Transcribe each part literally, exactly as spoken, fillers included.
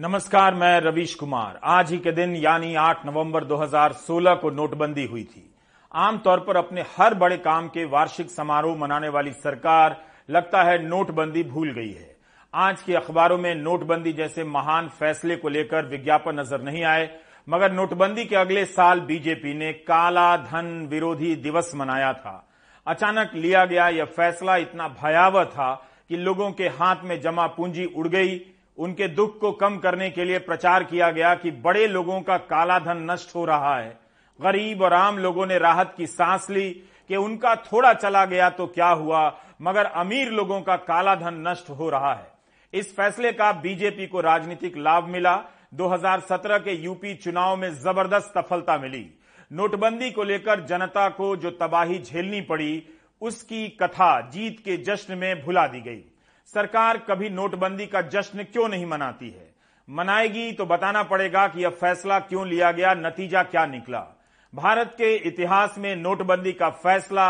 नमस्कार, मैं रवीश कुमार। आज ही के दिन यानी आठ नवंबर दो हज़ार सोलह को नोटबंदी हुई थी। आमतौर पर अपने हर बड़े काम के वार्षिक समारोह मनाने वाली सरकार लगता है नोटबंदी भूल गई है। आज के अखबारों में नोटबंदी जैसे महान फैसले को लेकर विज्ञापन नजर नहीं आए, मगर नोटबंदी के अगले साल बीजेपी ने काला धन विरोधी दिवस मनाया था। अचानक लिया गया यह फैसला इतना भयावह था कि लोगों के हाथ में जमा पूंजी उड़ गई। उनके दुख को कम करने के लिए प्रचार किया गया कि बड़े लोगों का काला धन नष्ट हो रहा है। गरीब और आम लोगों ने राहत की सांस ली कि उनका थोड़ा चला गया तो क्या हुआ, मगर अमीर लोगों का काला धन नष्ट हो रहा है। इस फैसले का बीजेपी को राजनीतिक लाभ मिला। दो हज़ार सत्रह के यूपी चुनाव में जबरदस्त सफलता मिली। नोटबंदी को लेकर जनता को जो तबाही झेलनी पड़ी उसकी कथा जीत के जश्न में भुला दी गई। सरकार कभी नोटबंदी का जश्न क्यों नहीं मनाती है? मनाएगी तो बताना पड़ेगा कि यह फैसला क्यों लिया गया, नतीजा क्या निकला। भारत के इतिहास में नोटबंदी का फैसला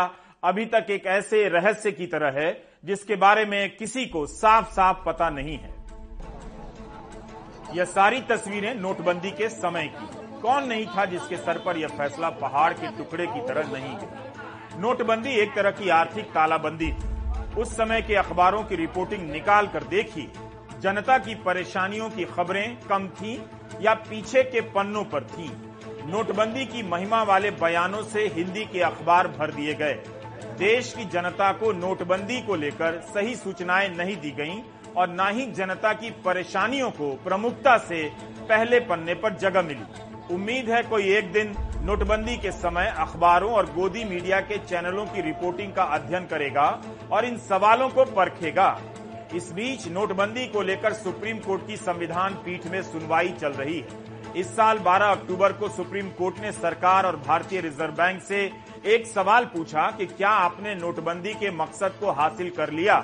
अभी तक एक ऐसे रहस्य की तरह है जिसके बारे में किसी को साफ साफ पता नहीं है। यह सारी तस्वीरें नोटबंदी के समय की। कौन नहीं था जिसके सर पर यह फैसला पहाड़ के टुकड़े की तरह नहीं गया। नोटबंदी एक तरह की आर्थिक तालाबंदी थी। उस समय के अखबारों की रिपोर्टिंग निकाल कर देखी, जनता की परेशानियों की खबरें कम थी या पीछे के पन्नों पर थी। नोटबंदी की महिमा वाले बयानों से हिंदी के अखबार भर दिए गए। देश की जनता को नोटबंदी को लेकर सही सूचनाएं नहीं दी गईं और न ही जनता की परेशानियों को प्रमुखता से पहले पन्ने पर जगह मिली। उम्मीद है कोई एक दिन नोटबंदी के समय अखबारों और गोदी मीडिया के चैनलों की रिपोर्टिंग का अध्ययन करेगा और इन सवालों को परखेगा। इस बीच नोटबंदी को लेकर सुप्रीम कोर्ट की संविधान पीठ में सुनवाई चल रही है। इस साल बारह अक्टूबर को सुप्रीम कोर्ट ने सरकार और भारतीय रिजर्व बैंक से एक सवाल पूछा कि क्या आपने नोटबंदी के मकसद को हासिल कर लिया।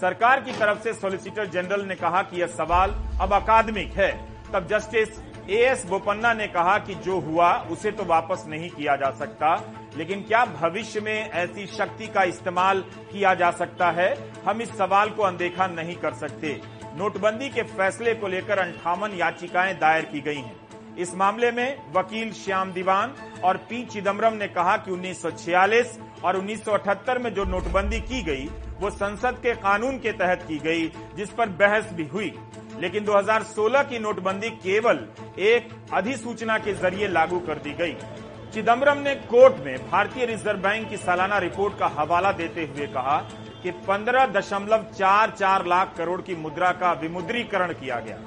सरकार की तरफ से सॉलिसिटर जनरल ने कहा कि यह सवाल अब अकादमिक है। तब जस्टिस ए एस बोपन्ना ने कहा कि जो हुआ उसे तो वापस नहीं किया जा सकता, लेकिन क्या भविष्य में ऐसी शक्ति का इस्तेमाल किया जा सकता है, हम इस सवाल को अनदेखा नहीं कर सकते। नोटबंदी के फैसले को लेकर अंठावन याचिकाएं दायर की गई हैं। इस मामले में वकील श्याम दीवान और पी चिदम्बरम ने कहा कि उन्नीस सौ छियालीस और उन्नीस सौ अठहत्तर में जो नोटबंदी की गई वो संसद के कानून के तहत की गई, जिस पर बहस भी हुई। लेकिन दो हज़ार सोलह की नोटबंदी केवल एक अधिसूचना के जरिए लागू कर दी गई। चिदम्बरम ने कोर्ट में भारतीय रिजर्व बैंक की सालाना रिपोर्ट का हवाला देते हुए कहा कि पंद्रह दशमलव चार चार लाख करोड़ की मुद्रा का विमुद्रीकरण किया गया।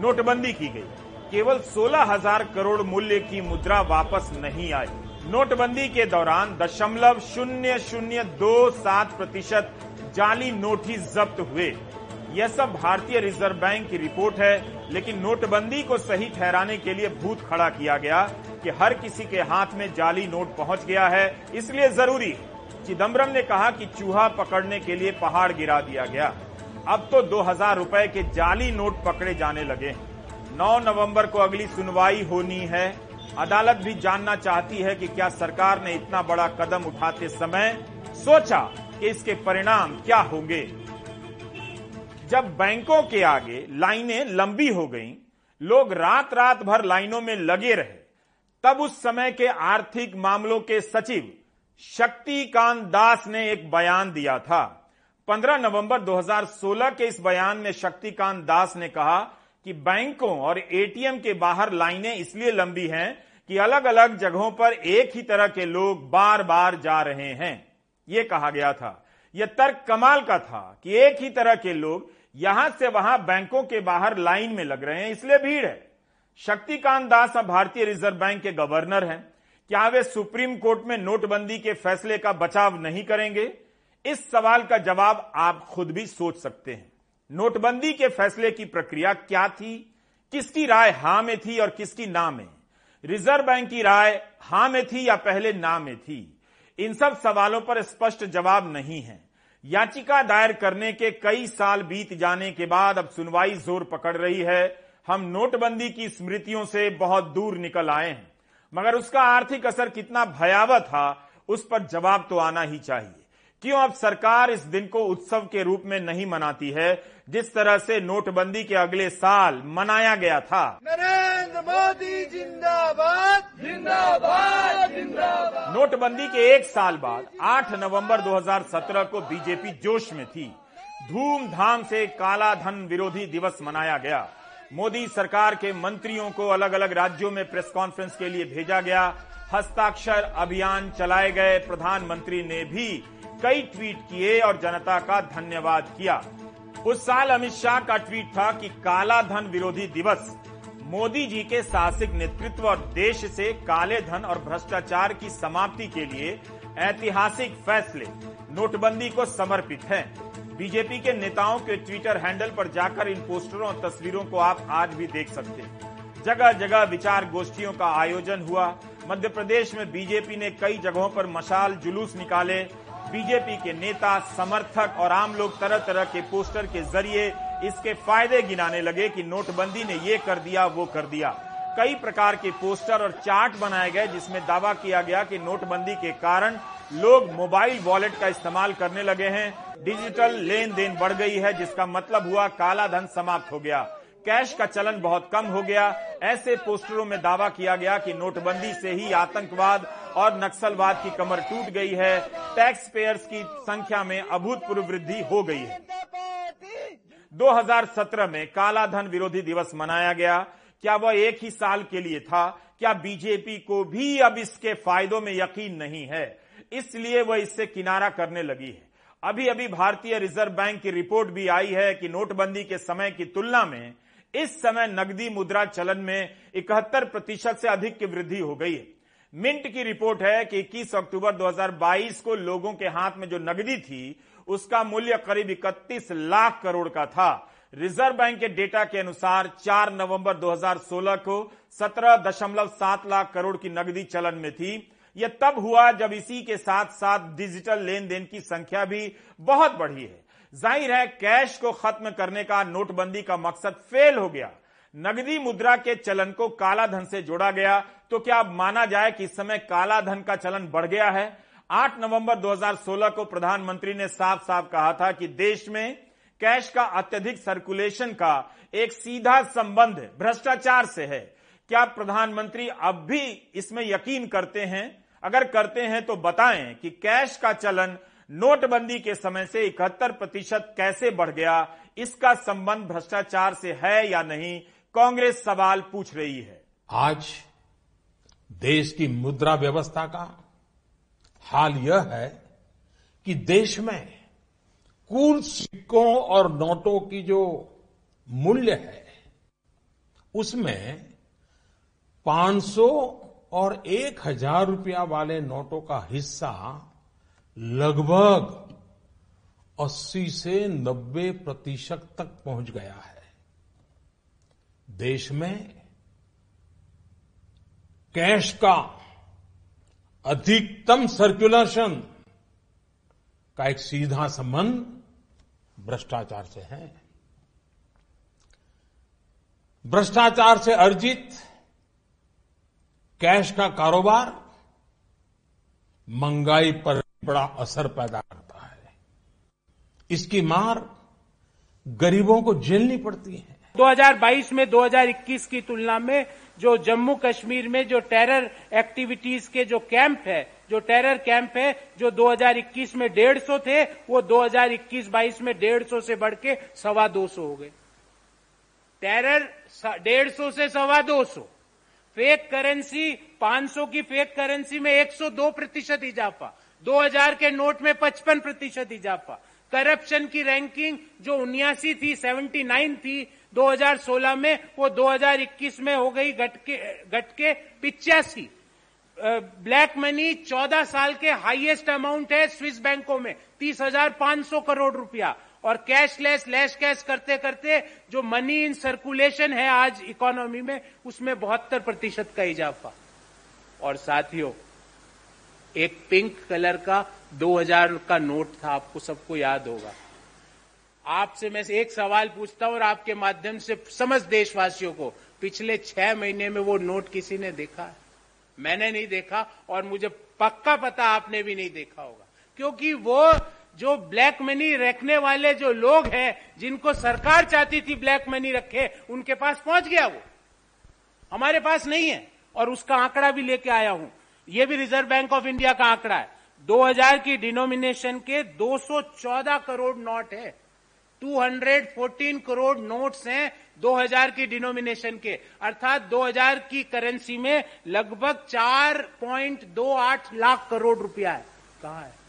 नोटबंदी की गई, केवल सोलह हज़ार करोड़ मूल्य की मुद्रा वापस नहीं आई। नोटबंदी के दौरान दशमलव शून्य शून्य दो सात प्रतिशत जाली नोट ही जब्त हुए। यह सब भारतीय रिजर्व बैंक की रिपोर्ट है, लेकिन नोटबंदी को सही ठहराने के लिए भूत खड़ा किया गया कि हर किसी के हाथ में जाली नोट पहुंच गया है, इसलिए जरूरी है। चिदम्बरम ने कहा कि चूहा पकड़ने के लिए पहाड़ गिरा दिया गया। अब तो दो हजार रुपए के जाली नोट पकड़े जाने लगे हैं। नौ नवंबर को अगली सुनवाई होनी है। अदालत भी जानना चाहती है कि क्या सरकार ने इतना बड़ा कदम उठाते समय सोचा कि इसके परिणाम क्या होंगे। जब बैंकों के आगे लाइनें लंबी हो गईं, लोग रात रात भर लाइनों में लगे रहे, तब उस समय के आर्थिक मामलों के सचिव शक्तिकांत दास ने एक बयान दिया था। पंद्रह नवंबर दो हज़ार सोलह के इस बयान में शक्तिकांत दास ने कहा कि बैंकों और ए टी एम के बाहर लाइनें इसलिए लंबी हैं कि अलग अलग जगहों पर एक ही तरह के लोग बार बार जा रहे हैं, ये कहा गया था। यह तर्क कमाल का था कि एक ही तरह के लोग यहां से वहां बैंकों के बाहर लाइन में लग रहे हैं, इसलिए भीड़ है। शक्तिकांत दास अब भारतीय रिजर्व बैंक के गवर्नर हैं। क्या वे सुप्रीम कोर्ट में नोटबंदी के फैसले का बचाव नहीं करेंगे? इस सवाल का जवाब आप खुद भी सोच सकते हैं। नोटबंदी के फैसले की प्रक्रिया क्या थी? किसकी राय हां में थी और किसकी ना में? रिजर्व बैंक की राय हां में थी या पहले ना में थी? इन सब सवालों पर स्पष्ट जवाब नहीं है। याचिका दायर करने के कई साल बीत जाने के बाद अब सुनवाई जोर पकड़ रही है। हम नोटबंदी की स्मृतियों से बहुत दूर निकल आए हैं, मगर उसका आर्थिक असर कितना भयावह था उस पर जवाब तो आना ही चाहिए। क्यों अब सरकार इस दिन को उत्सव के रूप में नहीं मनाती है जिस तरह से नोटबंदी के अगले साल मनाया गया था। नरेंद्र मोदी जिंदाबाद जिंदाबाद जिंदाबाद। नोटबंदी के एक साल बाद आठ नवंबर दो हज़ार सत्रह को बीजेपी जोश में थी। धूमधाम से काला धन विरोधी दिवस मनाया गया। मोदी सरकार के मंत्रियों को अलग अलग राज्यों में प्रेस कॉन्फ्रेंस के लिए भेजा गया। हस्ताक्षर अभियान चलाए गए। प्रधानमंत्री ने भी कई ट्वीट किए और जनता का धन्यवाद किया। उस साल अमित शाह का ट्वीट था कि काला धन विरोधी दिवस मोदी जी के साहसिक नेतृत्व और देश से काले धन और भ्रष्टाचार की समाप्ति के लिए ऐतिहासिक फैसले नोटबंदी को समर्पित हैं। बीजेपी के नेताओं के ट्विटर हैंडल पर जाकर इन पोस्टरों और तस्वीरों को आप आज भी देख सकते हैं। जगह जगह विचार गोष्ठियों का आयोजन हुआ। मध्य प्रदेश में बीजेपी ने कई जगहों पर मशाल जुलूस निकाले। बीजेपी के नेता, समर्थक और आम लोग तरह तरह के पोस्टर के जरिए इसके फायदे गिनाने लगे कि नोटबंदी ने ये कर दिया वो कर दिया। कई प्रकार के पोस्टर और चार्ट बनाए गए जिसमें दावा किया गया कि नोटबंदी के कारण लोग मोबाइल वॉलेट का इस्तेमाल करने लगे हैं, डिजिटल लेन देन बढ़ गई है, जिसका मतलब हुआ काला धन समाप्त हो गया, कैश का चलन बहुत कम हो गया। ऐसे पोस्टरों में दावा किया गया कि नोटबंदी से ही आतंकवाद और नक्सलवाद की कमर टूट गई है, टैक्स पेयर्स की संख्या में अभूतपूर्व वृद्धि हो गई है। दो हज़ार सत्रह में काला धन विरोधी दिवस मनाया गया। क्या वह एक ही साल के लिए था? क्या बीजेपी को भी अब इसके फायदों में यकीन नहीं है, इसलिए वह इससे किनारा करने लगी है? अभी अभी भारतीय रिजर्व बैंक की रिपोर्ट भी आई है कि नोटबंदी के समय की तुलना में इस समय नकदी मुद्रा चलन में इकहत्तर प्रतिशत से अधिक की वृद्धि हो गई है। मिंट की रिपोर्ट है कि इक्कीस अक्टूबर दो हज़ार बाईस को लोगों के हाथ में जो नकदी थी उसका मूल्य करीब इकतीस लाख करोड़ का था। रिजर्व बैंक के डेटा के अनुसार चार नवंबर दो हज़ार सोलह को सत्रह दशमलव सात लाख करोड़ की नकदी चलन में थी। यह तब हुआ जब इसी के साथ साथ डिजिटल लेन देन की संख्या भी बहुत बढ़ी है। जाहिर है कैश को खत्म करने का नोटबंदी का मकसद फेल हो गया। नगदी मुद्रा के चलन को काला धन से जोड़ा गया, तो क्या अब माना जाए कि इस समय काला धन का चलन बढ़ गया है? आठ नवंबर दो हज़ार सोलह को प्रधानमंत्री ने साफ साफ कहा था कि देश में कैश का अत्यधिक सर्कुलेशन का एक सीधा संबंध भ्रष्टाचार से है। क्या प्रधानमंत्री अब भी इसमें यकीन करते हैं? अगर करते हैं तो बताएं कि कैश का चलन नोटबंदी के समय से इकहत्तर प्रतिशत कैसे बढ़ गया? इसका संबंध भ्रष्टाचार से है या नहीं, कांग्रेस सवाल पूछ रही है। आज देश की मुद्रा व्यवस्था का हाल यह है कि देश में कुल सिक्कों और नोटों की जो मूल्य है उसमें पाँच सौ और एक हज़ार रुपया वाले नोटों का हिस्सा लगभग अस्सी से नब्बे प्रतिशत तक पहुंच गया है। देश में कैश का अधिकतम सर्कुलेशन का एक सीधा संबंध भ्रष्टाचार से है। भ्रष्टाचार से अर्जित कैश का कारोबार महंगाई पर बड़ा असर पैदा करता है। इसकी मार गरीबों को झेलनी पड़ती है। दो हज़ार बाईस में दो हज़ार इक्कीस की तुलना में जो जम्मू कश्मीर में जो टेरर एक्टिविटीज के जो कैंप है, जो टेरर कैंप है, जो दो हज़ार इक्कीस में डेढ़ सौ थे, वो दो हज़ार इक्कीस बाईस में डेढ़ सौ से बढ़ के सवा दो सौ हो गए। टेरर डेढ़ सौ से सवा दो सौ। फेक करेंसी, पाँच सौ की फेक करेंसी में एक सौ दो प्रतिशत इजाफा, दो हज़ार के नोट में पचपन प्रतिशत इजाफा। करप्शन की रैंकिंग जो उन्यासी थी, उन्यासी थी दो हज़ार सोलह में, वो दो हज़ार इक्कीस में हो गई घटके घटके पिचासी। ब्लैक मनी चौदह साल के हाईएस्ट अमाउंट है स्विस बैंकों में, तीस हज़ार पाँच सौ करोड़ रुपया। और कैशलेस लैश कैश करते करते जो मनी इन सर्कुलेशन है आज इकोनॉमी में, उसमें बहत्तर प्रतिशत का इजाफा। और साथियों, एक पिंक कलर का दो हज़ार का नोट था, आपको सबको याद होगा। आपसे मैं एक सवाल पूछता हूं और आपके माध्यम से समझ देशवासियों को, पिछले छह महीने में वो नोट किसी ने देखा? मैंने नहीं देखा और मुझे पक्का पता आपने भी नहीं देखा होगा। क्योंकि वो जो ब्लैक मनी रखने वाले जो लोग हैं, जिनको सरकार चाहती थी ब्लैक मनी रखे, उनके पास पहुंच गया, वो हमारे पास नहीं है। और उसका आंकड़ा भी लेके आया हूं, यह भी रिजर्व बैंक ऑफ इंडिया का आंकड़ा है। दो हज़ार की डिनोमिनेशन के दो सौ चौदह करोड़ नोट है, दो सौ चौदह करोड़ नोट्स हैं दो हज़ार की डिनोमिनेशन के, अर्थात दो हज़ार की करेंसी में लगभग चार पॉइंट दो आठ लाख करोड़ रुपया है। कहां है?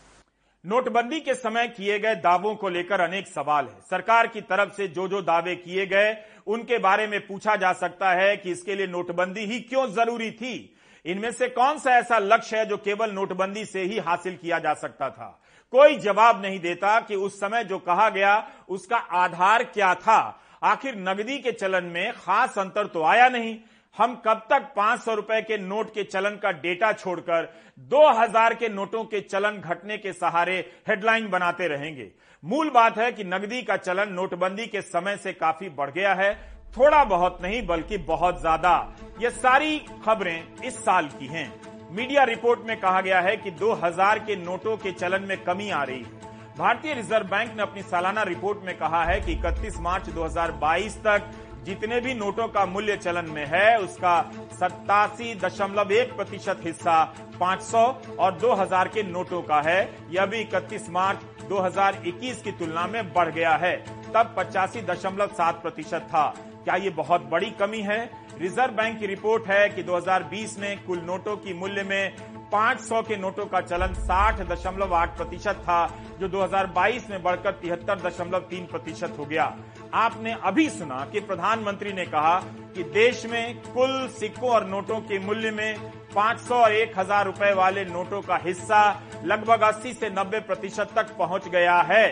नोटबंदी के समय किए गए दावों को लेकर अनेक सवाल है। सरकार की तरफ से जो जो दावे किए गए उनके बारे में पूछा जा सकता है कि इसके लिए नोटबंदी ही क्यों जरूरी थी। इनमें से कौन सा ऐसा लक्ष्य है जो केवल नोटबंदी से ही हासिल किया जा सकता था? कोई जवाब नहीं देता कि उस समय जो कहा गया उसका आधार क्या था। आखिर नकदी के चलन में खास अंतर तो आया नहीं। हम कब तक पांच सौ रुपए के नोट के चलन का डेटा छोड़कर दो हज़ार के नोटों के चलन घटने के सहारे हेडलाइन बनाते रहेंगे? मूल बात है कि नकदी का चलन नोटबंदी के समय से काफी बढ़ गया है, थोड़ा बहुत नहीं बल्कि बहुत ज्यादा। ये सारी खबरें इस साल की हैं। मीडिया रिपोर्ट में कहा गया है कि दो हज़ार के नोटों के चलन में कमी आ रही है। भारतीय रिजर्व बैंक ने अपनी सालाना रिपोर्ट में कहा है कि इकतीस मार्च दो हज़ार बाईस तक जितने भी नोटों का मूल्य चलन में है उसका सत्तासी दशमलव एक प्रतिशत हिस्सा पाँच सौ और दो हज़ार के नोटों का है। यह भी इकतीस मार्च दो हज़ार इक्कीस की तुलना में बढ़ गया है, तब पचासी दशमलव सात प्रतिशत था। क्या ये बहुत बड़ी कमी है? रिजर्व बैंक की रिपोर्ट है कि दो हज़ार बीस में कुल नोटों की मूल्य में पाँच सौ के नोटों का चलन साठ दशमलव आठ प्रतिशत था, जो दो हज़ार बाईस में बढ़कर तिहत्तर दशमलव तीन प्रतिशत हो गया। आपने अभी सुना कि प्रधानमंत्री ने कहा कि देश में कुल सिक्कों और नोटों के मूल्य में पाँच सौ और एक हज़ार रुपए वाले नोटों का हिस्सा लगभग अस्सी से नब्बे प्रतिशत तक पहुंच गया है।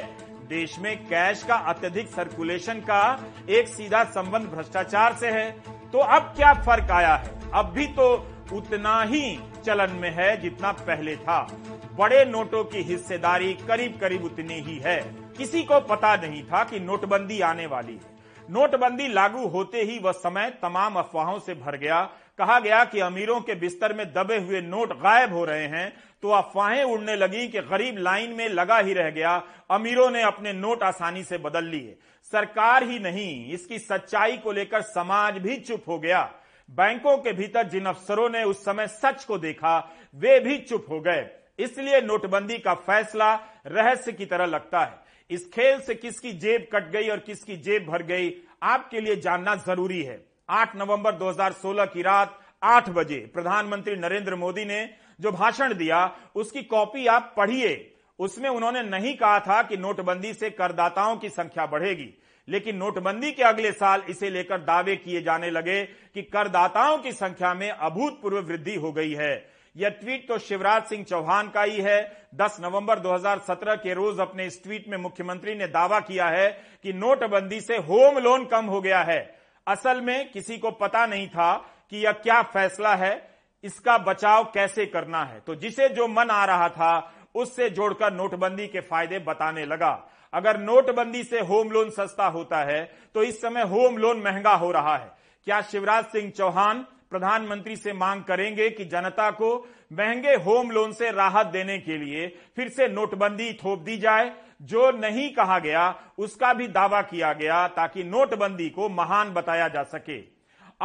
देश में कैश का अत्यधिक सर्कुलेशन का एक सीधा संबंध भ्रष्टाचार से है, तो अब क्या फर्क आया है? अब भी तो उतना ही चलन में है जितना पहले था। बड़े नोटों की हिस्सेदारी करीब करीब उतनी ही है। किसी को पता नहीं था कि नोटबंदी आने वाली है। नोटबंदी लागू होते ही वह समय तमाम अफवाहों से भर गया। कहा गया कि अमीरों के बिस्तर में दबे हुए नोट गायब हो रहे हैं, तो अफवाहें उड़ने लगी कि गरीब लाइन में लगा ही रह गया, अमीरों ने अपने नोट आसानी से बदल लिए। सरकार ही नहीं, इसकी सच्चाई को लेकर समाज भी चुप हो गया। बैंकों के भीतर जिन अफसरों ने उस समय सच को देखा वे भी चुप हो गए। इसलिए नोटबंदी का फैसला रहस्य की तरह लगता है। इस खेल से किसकी जेब कट गई और किसकी जेब भर गई, आपके लिए जानना जरूरी है। आठ नवंबर दो हज़ार सोलह की रात आठ बजे प्रधानमंत्री नरेंद्र मोदी ने जो भाषण दिया उसकी कॉपी आप पढ़िए। उसमें उन्होंने नहीं कहा था कि नोटबंदी से करदाताओं की संख्या बढ़ेगी, लेकिन नोटबंदी के अगले साल इसे लेकर दावे किए जाने लगे कि करदाताओं की संख्या में अभूतपूर्व वृद्धि हो गई है। यह ट्वीट तो शिवराज सिंह चौहान का ही है। दस नवंबर दो हज़ार सत्रह के रोज अपने इस ट्वीट में मुख्यमंत्री ने दावा किया है कि नोटबंदी से होम लोन कम हो गया है। असल में किसी को पता नहीं था कि यह क्या फैसला है, इसका बचाव कैसे करना है, तो जिसे जो मन आ रहा था उससे जोड़कर नोटबंदी के फायदे बताने लगा। अगर नोटबंदी से होम लोन सस्ता होता है तो इस समय होम लोन महंगा हो रहा है। क्या शिवराज सिंह चौहान प्रधानमंत्री से मांग करेंगे कि जनता को महंगे होम लोन से राहत देने के लिए फिर से नोटबंदी थोप दी जाए? जो नहीं कहा गया उसका भी दावा किया गया ताकि नोटबंदी को महान बताया जा सके।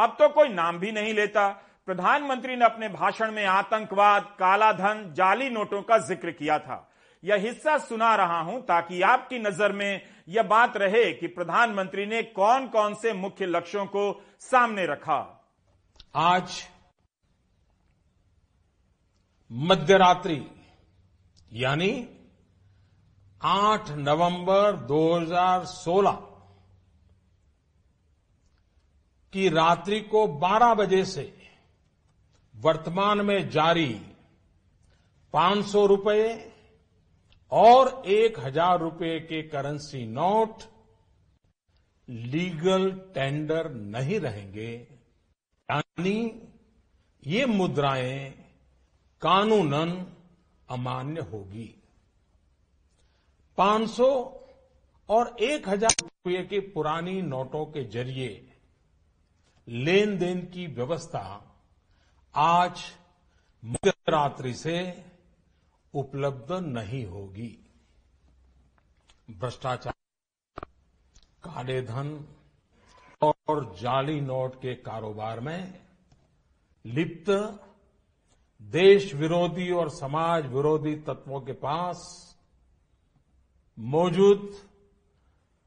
अब तो कोई नाम भी नहीं लेता। प्रधानमंत्री ने अपने भाषण में आतंकवाद, कालाधन, जाली नोटों का जिक्र किया था। यह हिस्सा सुना रहा हूं ताकि आपकी नजर में यह बात रहे कि प्रधानमंत्री ने कौन कौन से मुख्य लक्ष्यों को सामने रखा। आज मध्यरात्रि यानी आठ नवंबर दो हज़ार सोलह की रात्रि को बारह बजे से वर्तमान में जारी पाँच सौ रुपये और एक हज़ार रुपये के करेंसी नोट लीगल टेंडर नहीं रहेंगे, यानी ये मुद्राएं कानूनन अमान्य होगी। पाँच सौ और एक हज़ार रुपये के पुरानी नोटों के जरिए लेन देन की व्यवस्था आज मध्यरात्रि से उपलब्ध नहीं होगी। भ्रष्टाचार, काले धन और जाली नोट के कारोबार में लिप्त देश विरोधी और समाज विरोधी तत्वों के पास मौजूद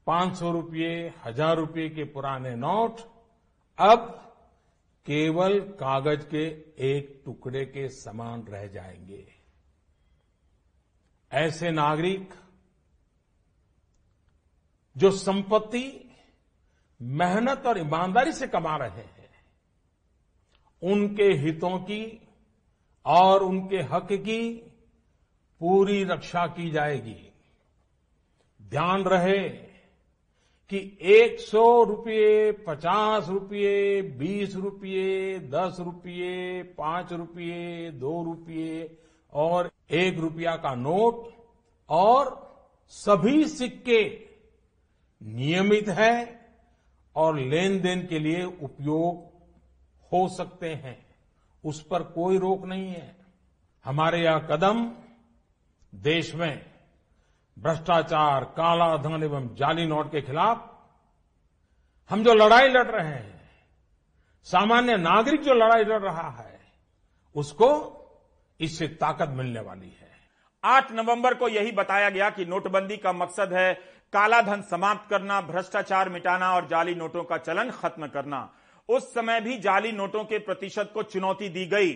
पांच सौ रुपये, हजार रुपये के पुराने नोट अब केवल कागज के एक टुकड़े के समान रह जाएंगे। ऐसे नागरिक जो संपत्ति मेहनत और ईमानदारी से कमा रहे हैं, उनके हितों की और उनके हक की पूरी रक्षा की जाएगी। ध्यान रहे कि सौ रुपये, पचास रुपये, बीस रुपये, दस रुपये, पांच रुपये, दो रुपये और एक रुपया का नोट और सभी सिक्के नियमित है और लेन देन के लिए उपयोग हो सकते हैं। उस पर कोई रोक नहीं है। हमारे यह कदम देश में भ्रष्टाचार, काला धन एवं जाली नोट के खिलाफ हम जो लड़ाई लड़ रहे हैं, सामान्य नागरिक जो लड़ाई लड़ रहा है, उसको इससे ताकत मिलने वाली है। आठ नवंबर को यही बताया गया कि नोटबंदी का मकसद है काला धन समाप्त करना, भ्रष्टाचार मिटाना और जाली नोटों का चलन खत्म करना। उस समय भी जाली नोटों के प्रतिशत को चुनौती दी गई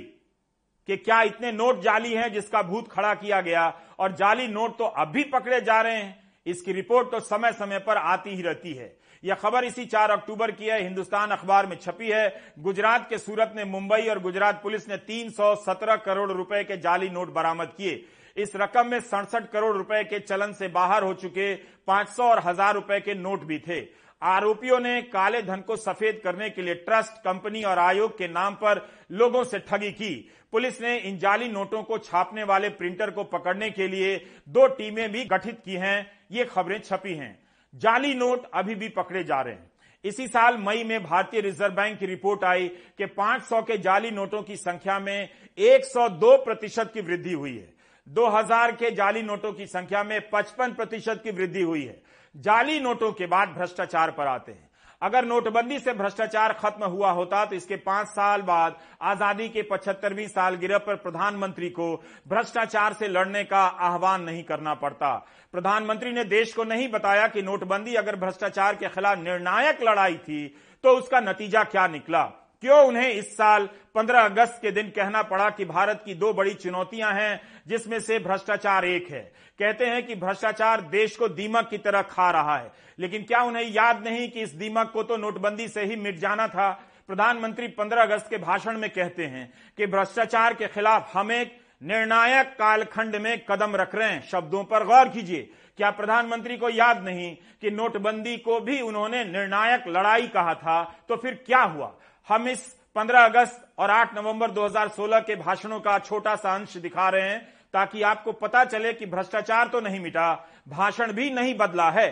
कि क्या इतने नोट जाली हैं जिसका भूत खड़ा किया गया, और जाली नोट तो अब भी पकड़े जा रहे हैं। इसकी रिपोर्ट तो समय समय पर आती ही रहती है। यह खबर इसी चार अक्टूबर की है, हिंदुस्तान अखबार में छपी है। गुजरात के सूरत में मुंबई और गुजरात पुलिस ने तीन सौ सत्रह करोड़ रुपए के जाली नोट बरामद किए। इस रकम में सड़सठ करोड़ रुपए के चलन से बाहर हो चुके पांच सौ और हजार रुपए के नोट भी थे। आरोपियों ने काले धन को सफेद करने के लिए ट्रस्ट, कंपनी और आयोग के नाम पर लोगों से ठगी की। पुलिस ने इन जाली नोटों को छापने वाले प्रिंटर को पकड़ने के लिए दो टीमें भी गठित की हैं। ये खबरें छपी हैं। जाली नोट अभी भी पकड़े जा रहे हैं। इसी साल मई में भारतीय रिजर्व बैंक की रिपोर्ट आई कि पांच सौ के जाली नोटों की संख्या में एक सौ दो प्रतिशत की वृद्धि हुई है। दो हजार के जाली नोटों की संख्या में पचपन प्रतिशत की वृद्धि हुई है। जाली नोटों के बाद भ्रष्टाचार पर आते हैं। अगर नोटबंदी से भ्रष्टाचार खत्म हुआ होता तो इसके पांच साल बाद आजादी के पचहत्तरवीं सालगिरह पर प्रधानमंत्री को भ्रष्टाचार से लड़ने का आह्वान नहीं करना पड़ता। प्रधानमंत्री ने देश को नहीं बताया कि नोटबंदी अगर भ्रष्टाचार के खिलाफ निर्णायक लड़ाई थी तो उसका नतीजा क्या निकला। क्यों उन्हें इस साल पंद्रह अगस्त के दिन कहना पड़ा कि भारत की दो बड़ी चुनौतियां हैं जिसमें से भ्रष्टाचार एक है। कहते हैं कि भ्रष्टाचार देश को दीमक की तरह खा रहा है, लेकिन क्या उन्हें याद नहीं कि इस दीमक को तो नोटबंदी से ही मिट जाना था। प्रधानमंत्री पंद्रह अगस्त के भाषण में कहते हैं कि भ्रष्टाचार के खिलाफ हम एक निर्णायक कालखंड में कदम रख रहे हैं। शब्दों पर गौर कीजिए। क्या प्रधानमंत्री को याद नहीं कि नोटबंदी को भी उन्होंने निर्णायक लड़ाई कहा था? तो फिर क्या हुआ? हम इस पंद्रह अगस्त और आठ नवंबर दो हजार सोलह के भाषणों का छोटा सा अंश दिखा रहे हैं ताकि आपको पता चले कि भ्रष्टाचार तो नहीं मिटा, भाषण भी नहीं बदला है।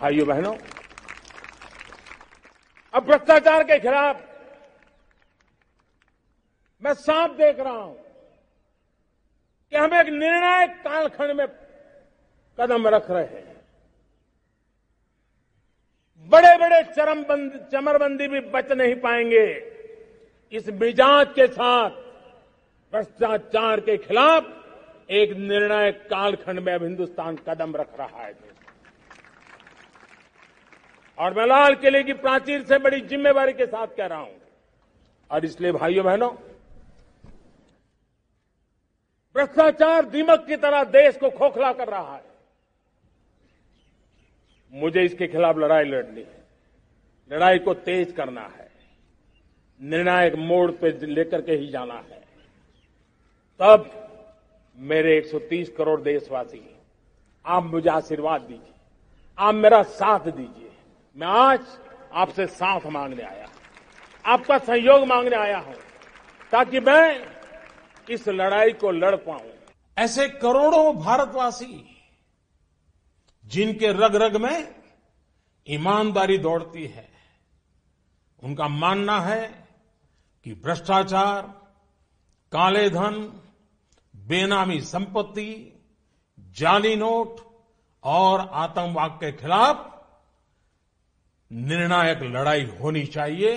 भाइयों बहनों, अब भ्रष्टाचार के खिलाफ मैं साफ देख रहा हूं कि हम एक निर्णायक कालखंड में कदम रख रहे हैं। बड़े बड़े चरमबंदी चमरबंदी भी बच नहीं पाएंगे। इस मिजाज के साथ भ्रष्टाचार के खिलाफ एक निर्णायक कालखंड में अब हिंदुस्तान कदम रख रहा है। और मैं लाल किले की प्राचीर से बड़ी जिम्मेवारी के साथ कह रहा हूं। और इसलिए भाइयों बहनों, भ्रष्टाचार दीमक की तरह देश को खोखला कर रहा है। मुझे इसके खिलाफ लड़ाई लड़नी है, लड़ाई को तेज करना है, निर्णायक मोड़ पे लेकर के ही जाना है। तब मेरे एक सौ तीस करोड़ देशवासी, आप मुझे आशीर्वाद दीजिए, आप मेरा साथ दीजिए। मैं आज आपसे साथ मांगने आया हूं, आपका सहयोग मांगने आया हूं ताकि मैं इस लड़ाई को लड़ पाऊं। ऐसे करोड़ों भारतवासी जिनके रग रग में ईमानदारी दौड़ती है, उनका मानना है कि भ्रष्टाचार, काले धन, बेनामी संपत्ति, जाली नोट और आतंकवाद के खिलाफ निर्णायक लड़ाई होनी चाहिए।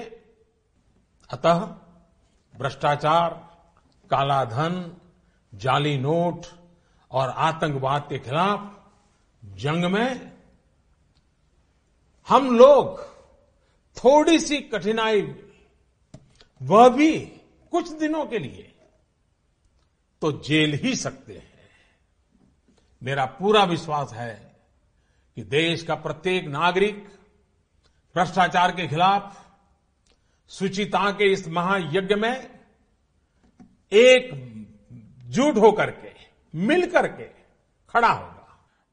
अतः भ्रष्टाचार, कालाधन, जाली नोट और आतंकवाद के खिलाफ जंग में हम लोग थोड़ी सी कठिनाई, वह भी कुछ दिनों के लिए, तो झेल ही सकते हैं। मेरा पूरा विश्वास है कि देश का प्रत्येक नागरिक भ्रष्टाचार के खिलाफ शुचिता के इस महायज्ञ में एकजुट होकर के, मिलकर के खड़ा होगा।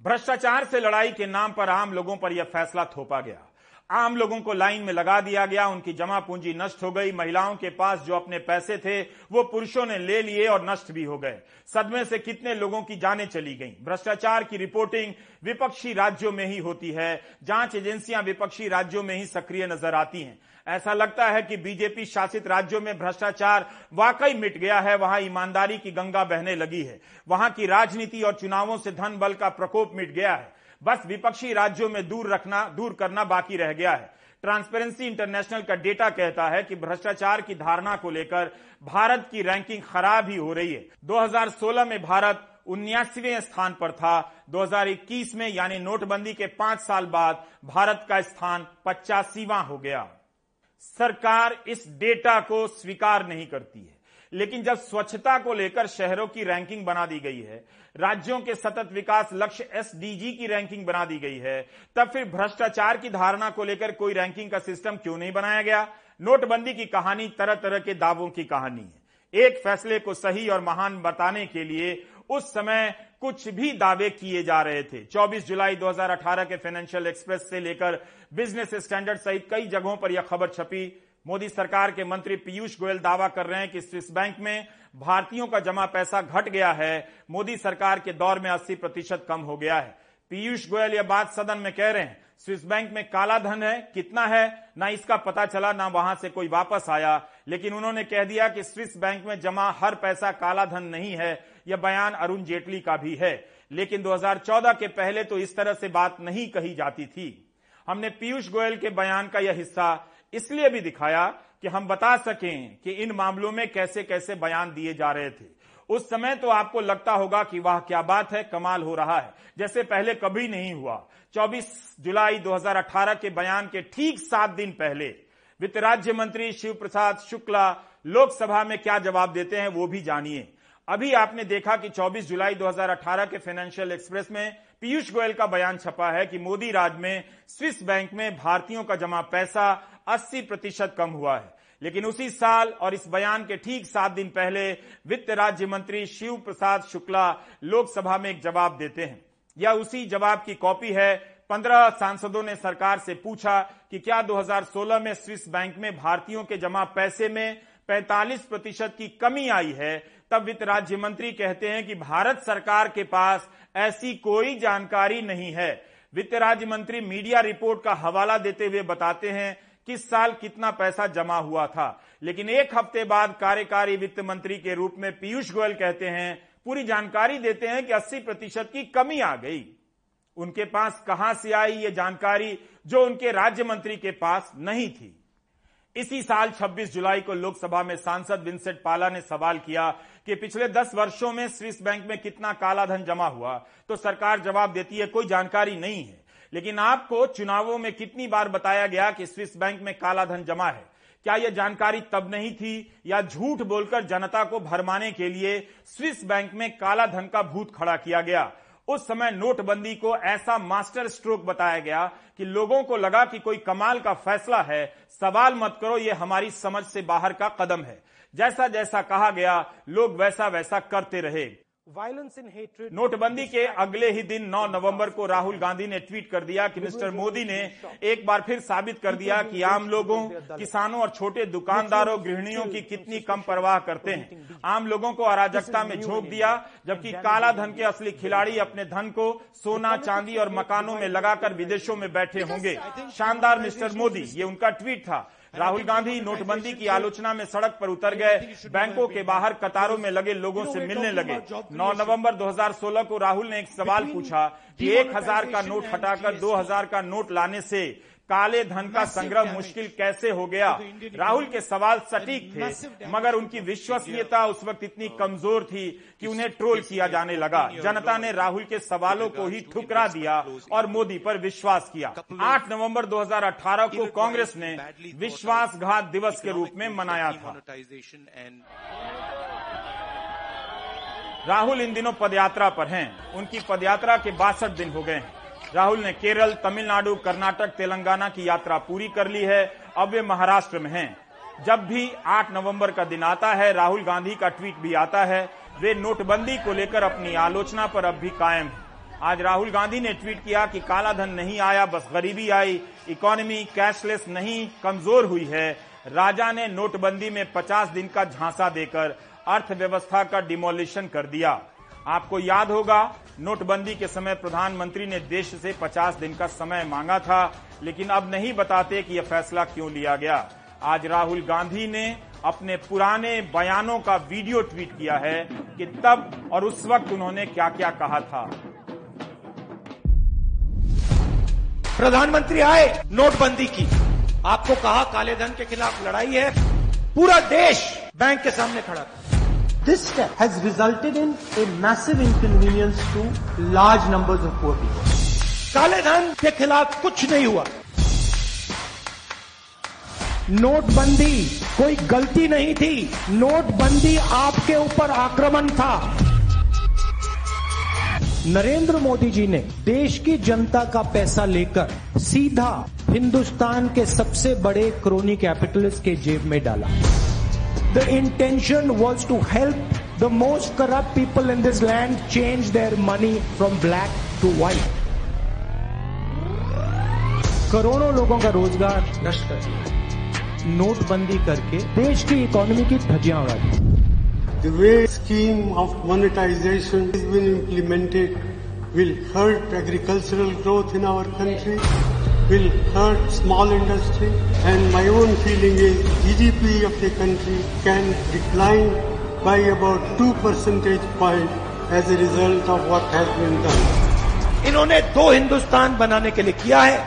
भ्रष्टाचार से लड़ाई के नाम पर आम लोगों पर यह फैसला थोपा गया। आम लोगों को लाइन में लगा दिया गया, उनकी जमा पूंजी नष्ट हो गई। महिलाओं के पास जो अपने पैसे थे वो पुरुषों ने ले लिए और नष्ट भी हो गए। सदमे से कितने लोगों की जानें चली गईं। भ्रष्टाचार की रिपोर्टिंग विपक्षी राज्यों में ही होती है। जांच एजेंसियां विपक्षी राज्यों में ही सक्रिय नजर आती हैं। ऐसा लगता है कि बीजेपी शासित राज्यों में भ्रष्टाचार वाकई मिट गया है। वहां ईमानदारी की गंगा बहने लगी है। वहां की राजनीति और चुनावों से धन बल का प्रकोप मिट गया है। बस विपक्षी राज्यों में दूर रखना दूर करना बाकी रह गया है। ट्रांसपेरेंसी इंटरनेशनल का डेटा कहता है कि भ्रष्टाचार की धारणा को लेकर भारत की रैंकिंग खराब ही हो रही है। दो हज़ार सोलह में भारत उन्यासीवें स्थान पर था। दो हज़ार इक्कीस में यानी नोटबंदी के पांच साल बाद भारत का स्थान पचासीवां हो गया। सरकार इस डेटा को स्वीकार नहीं करती है, लेकिन जब स्वच्छता को लेकर शहरों की रैंकिंग बना दी गई है, राज्यों के सतत विकास लक्ष्य एस डी जी की रैंकिंग बना दी गई है, तब फिर भ्रष्टाचार की धारणा को लेकर कोई रैंकिंग का सिस्टम क्यों नहीं बनाया गया? नोटबंदी की कहानी तरह तरह के दावों की कहानी है। एक फैसले को सही और महान बताने के लिए उस समय कुछ भी दावे किए जा रहे थे। चौबीस जुलाई दो हज़ार अठारह के फाइनेंशियल एक्सप्रेस से लेकर बिजनेस स्टैंडर्ड सहित कई जगहों पर यह खबर छपी। मोदी सरकार के मंत्री पीयूष गोयल दावा कर रहे हैं कि स्विस बैंक में भारतीयों का जमा पैसा घट गया है। मोदी सरकार के दौर में अस्सी प्रतिशत कम हो गया है। पीयूष गोयल यह बात सदन में कह रहे हैं। स्विस बैंक में काला धन है, कितना है ना इसका पता चला, ना वहां से कोई वापस आया, लेकिन उन्होंने कह दिया कि स्विस बैंक में जमा हर पैसा काला धन नहीं है। यह बयान अरुण जेटली का भी है, लेकिन दो हज़ार चौदह के पहले तो इस तरह से बात नहीं कही जाती थी। हमने पीयूष गोयल के बयान का यह हिस्सा इसलिए भी दिखाया कि हम बता सकें कि इन मामलों में कैसे कैसे बयान दिए जा रहे थे। उस समय तो आपको लगता होगा कि वाह क्या बात है, कमाल हो रहा है, जैसे पहले कभी नहीं हुआ। चौबीस जुलाई दो हज़ार अठारह के बयान के ठीक सात दिन पहले वित्त राज्य मंत्री शिव प्रसाद शुक्ला लोकसभा में क्या जवाब देते हैं वो भी जानिए। अभी आपने देखा कि चौबीस जुलाई दो हज़ार अठारह के फाइनेंशियल एक्सप्रेस में पीयूष गोयल का बयान छपा है कि मोदी राज में स्विस बैंक में भारतीयों का जमा पैसा अस्सी प्रतिशत कम हुआ है, लेकिन उसी साल और इस बयान के ठीक सात दिन पहले वित्त राज्य मंत्री शिव प्रसाद शुक्ला लोकसभा में एक जवाब देते हैं। यह उसी जवाब की कॉपी है। पंद्रह सांसदों ने सरकार से पूछा कि क्या दो हज़ार सोलह में स्विस बैंक में भारतीयों के जमा पैसे में पैंतालीस प्रतिशत की कमी आई है। तब वित्त राज्य मंत्री कहते हैं कि भारत सरकार के पास ऐसी कोई जानकारी नहीं है। वित्त राज्य मंत्री मीडिया रिपोर्ट का हवाला देते हुए बताते हैं किस साल कितना पैसा जमा हुआ था, लेकिन एक हफ्ते बाद कार्यकारी वित्त मंत्री के रूप में पीयूष गोयल कहते हैं, पूरी जानकारी देते हैं कि अस्सी प्रतिशत की कमी आ गई। उनके पास कहां से आई ये जानकारी जो उनके राज्य मंत्री के पास नहीं थी? इसी साल छब्बीस जुलाई को लोकसभा में सांसद विंसेंट पाला ने सवाल किया कि पिछले दस वर्षों में स्विस बैंक में कितना कालाधन जमा हुआ, तो सरकार जवाब देती है कोई जानकारी नहीं है। लेकिन आपको चुनावों में कितनी बार बताया गया कि स्विस बैंक में कालाधन जमा है? क्या यह जानकारी तब नहीं थी, या झूठ बोलकर जनता को भरमाने के लिए स्विस बैंक में कालाधन का भूत खड़ा किया गया? उस समय नोटबंदी को ऐसा मास्टर स्ट्रोक बताया गया कि लोगों को लगा कि कोई कमाल का फैसला है, सवाल मत करो, ये हमारी समझ से बाहर का कदम है। जैसा जैसा कहा गया लोग वैसा वैसा करते रहे। नोटबंदी के अगले ही दिन नौ नवंबर को राहुल गांधी ने ट्वीट कर दिया कि मिस्टर मोदी ने एक बार फिर साबित कर दिया कि आम लोगों, किसानों और छोटे दुकानदारों, गृहिणियों की कितनी कम परवाह करते हैं। आम लोगों को अराजकता में झोंक दिया, जबकि काला धन के असली खिलाड़ी अपने धन को सोना, चांदी और मकानों में लगाकर विदेशों में बैठे होंगे। शानदार मिस्टर मोदी, ये उनका ट्वीट था। राहुल गांधी नोटबंदी की आलोचना में सड़क पर उतर गए, बैंकों के बाहर कतारों में लगे लोगों से मिलने लगे। नौ नवंबर दो हज़ार सोलह को राहुल ने एक सवाल पूछा कि एक हजार का नोट हटाकर दो हजार का नोट लाने से काले धन का संग्रह मुश्किल कैसे हो गया। राहुल के सवाल सटीक थे, मगर उनकी विश्वसनीयता उस वक्त इतनी कमजोर थी कि उन्हें ट्रोल किया जाने लगा। जनता ने राहुल के सवालों को ही ठुकरा दिया और मोदी पर विश्वास किया। आठ नवंबर दो हज़ार अठारह को कांग्रेस ने विश्वासघात दिवस के रूप में मनाया था। राहुल इन दिनों पदयात्रा पर हैं। उनकी पदयात्रा के बासठ दिन हो गए हैं। राहुल ने केरल, तमिलनाडु, कर्नाटक, तेलंगाना की यात्रा पूरी कर ली है। अब वे महाराष्ट्र में हैं। जब भी आठ नवंबर का दिन आता है, राहुल गांधी का ट्वीट भी आता है। वे नोटबंदी को लेकर अपनी आलोचना पर अब भी कायम हैं। आज राहुल गांधी ने ट्वीट किया कि काला धन नहीं आया, बस गरीबी आई। इकोनॉमी कैशलेस नहीं, कमजोर हुई है। राजा ने नोटबंदी में पचास दिन का झांसा देकर अर्थव्यवस्था का डिमोलिशन कर दिया। आपको याद होगा, नोटबंदी के समय प्रधानमंत्री ने देश से पचास दिन का समय मांगा था, लेकिन अब नहीं बताते कि यह फैसला क्यों लिया गया। आज राहुल गांधी ने अपने पुराने बयानों का वीडियो ट्वीट किया है कि तब और उस वक्त उन्होंने क्या क्या कहा था। प्रधानमंत्री आए, नोटबंदी की, आपको कहा काले धन के खिलाफ लड़ाई है, पूरा देश बैंक के सामने खड़ा था। This step has resulted in a massive inconvenience to large numbers of poor people. काले धन के खिलाफ कुछ नहीं हुआ। नोटबंदी कोई गलती नहीं थी, नोटबंदी आपके ऊपर आक्रमण था। नरेंद्र मोदी जी ने देश की जनता का पैसा लेकर सीधा हिंदुस्तान के सबसे बड़े क्रोनी कैपिटलिस्ट के जेब में डाला। The intention was to help the most corrupt people in this land change their money from black to white. करोड़ों लोगों का रोजगार नष्ट कर दिया। नोटबंदी करके देश की इकोनॉमी की धज्जियां उड़ा दी। The way scheme of monetization has been implemented will hurt agricultural growth in our country, will hurt small industry, and my own feeling is G D P of the country can decline by about two percentage point as a result of what has been done. इन्होंने दो हिंदुस्तान बनाने के लिए किया है,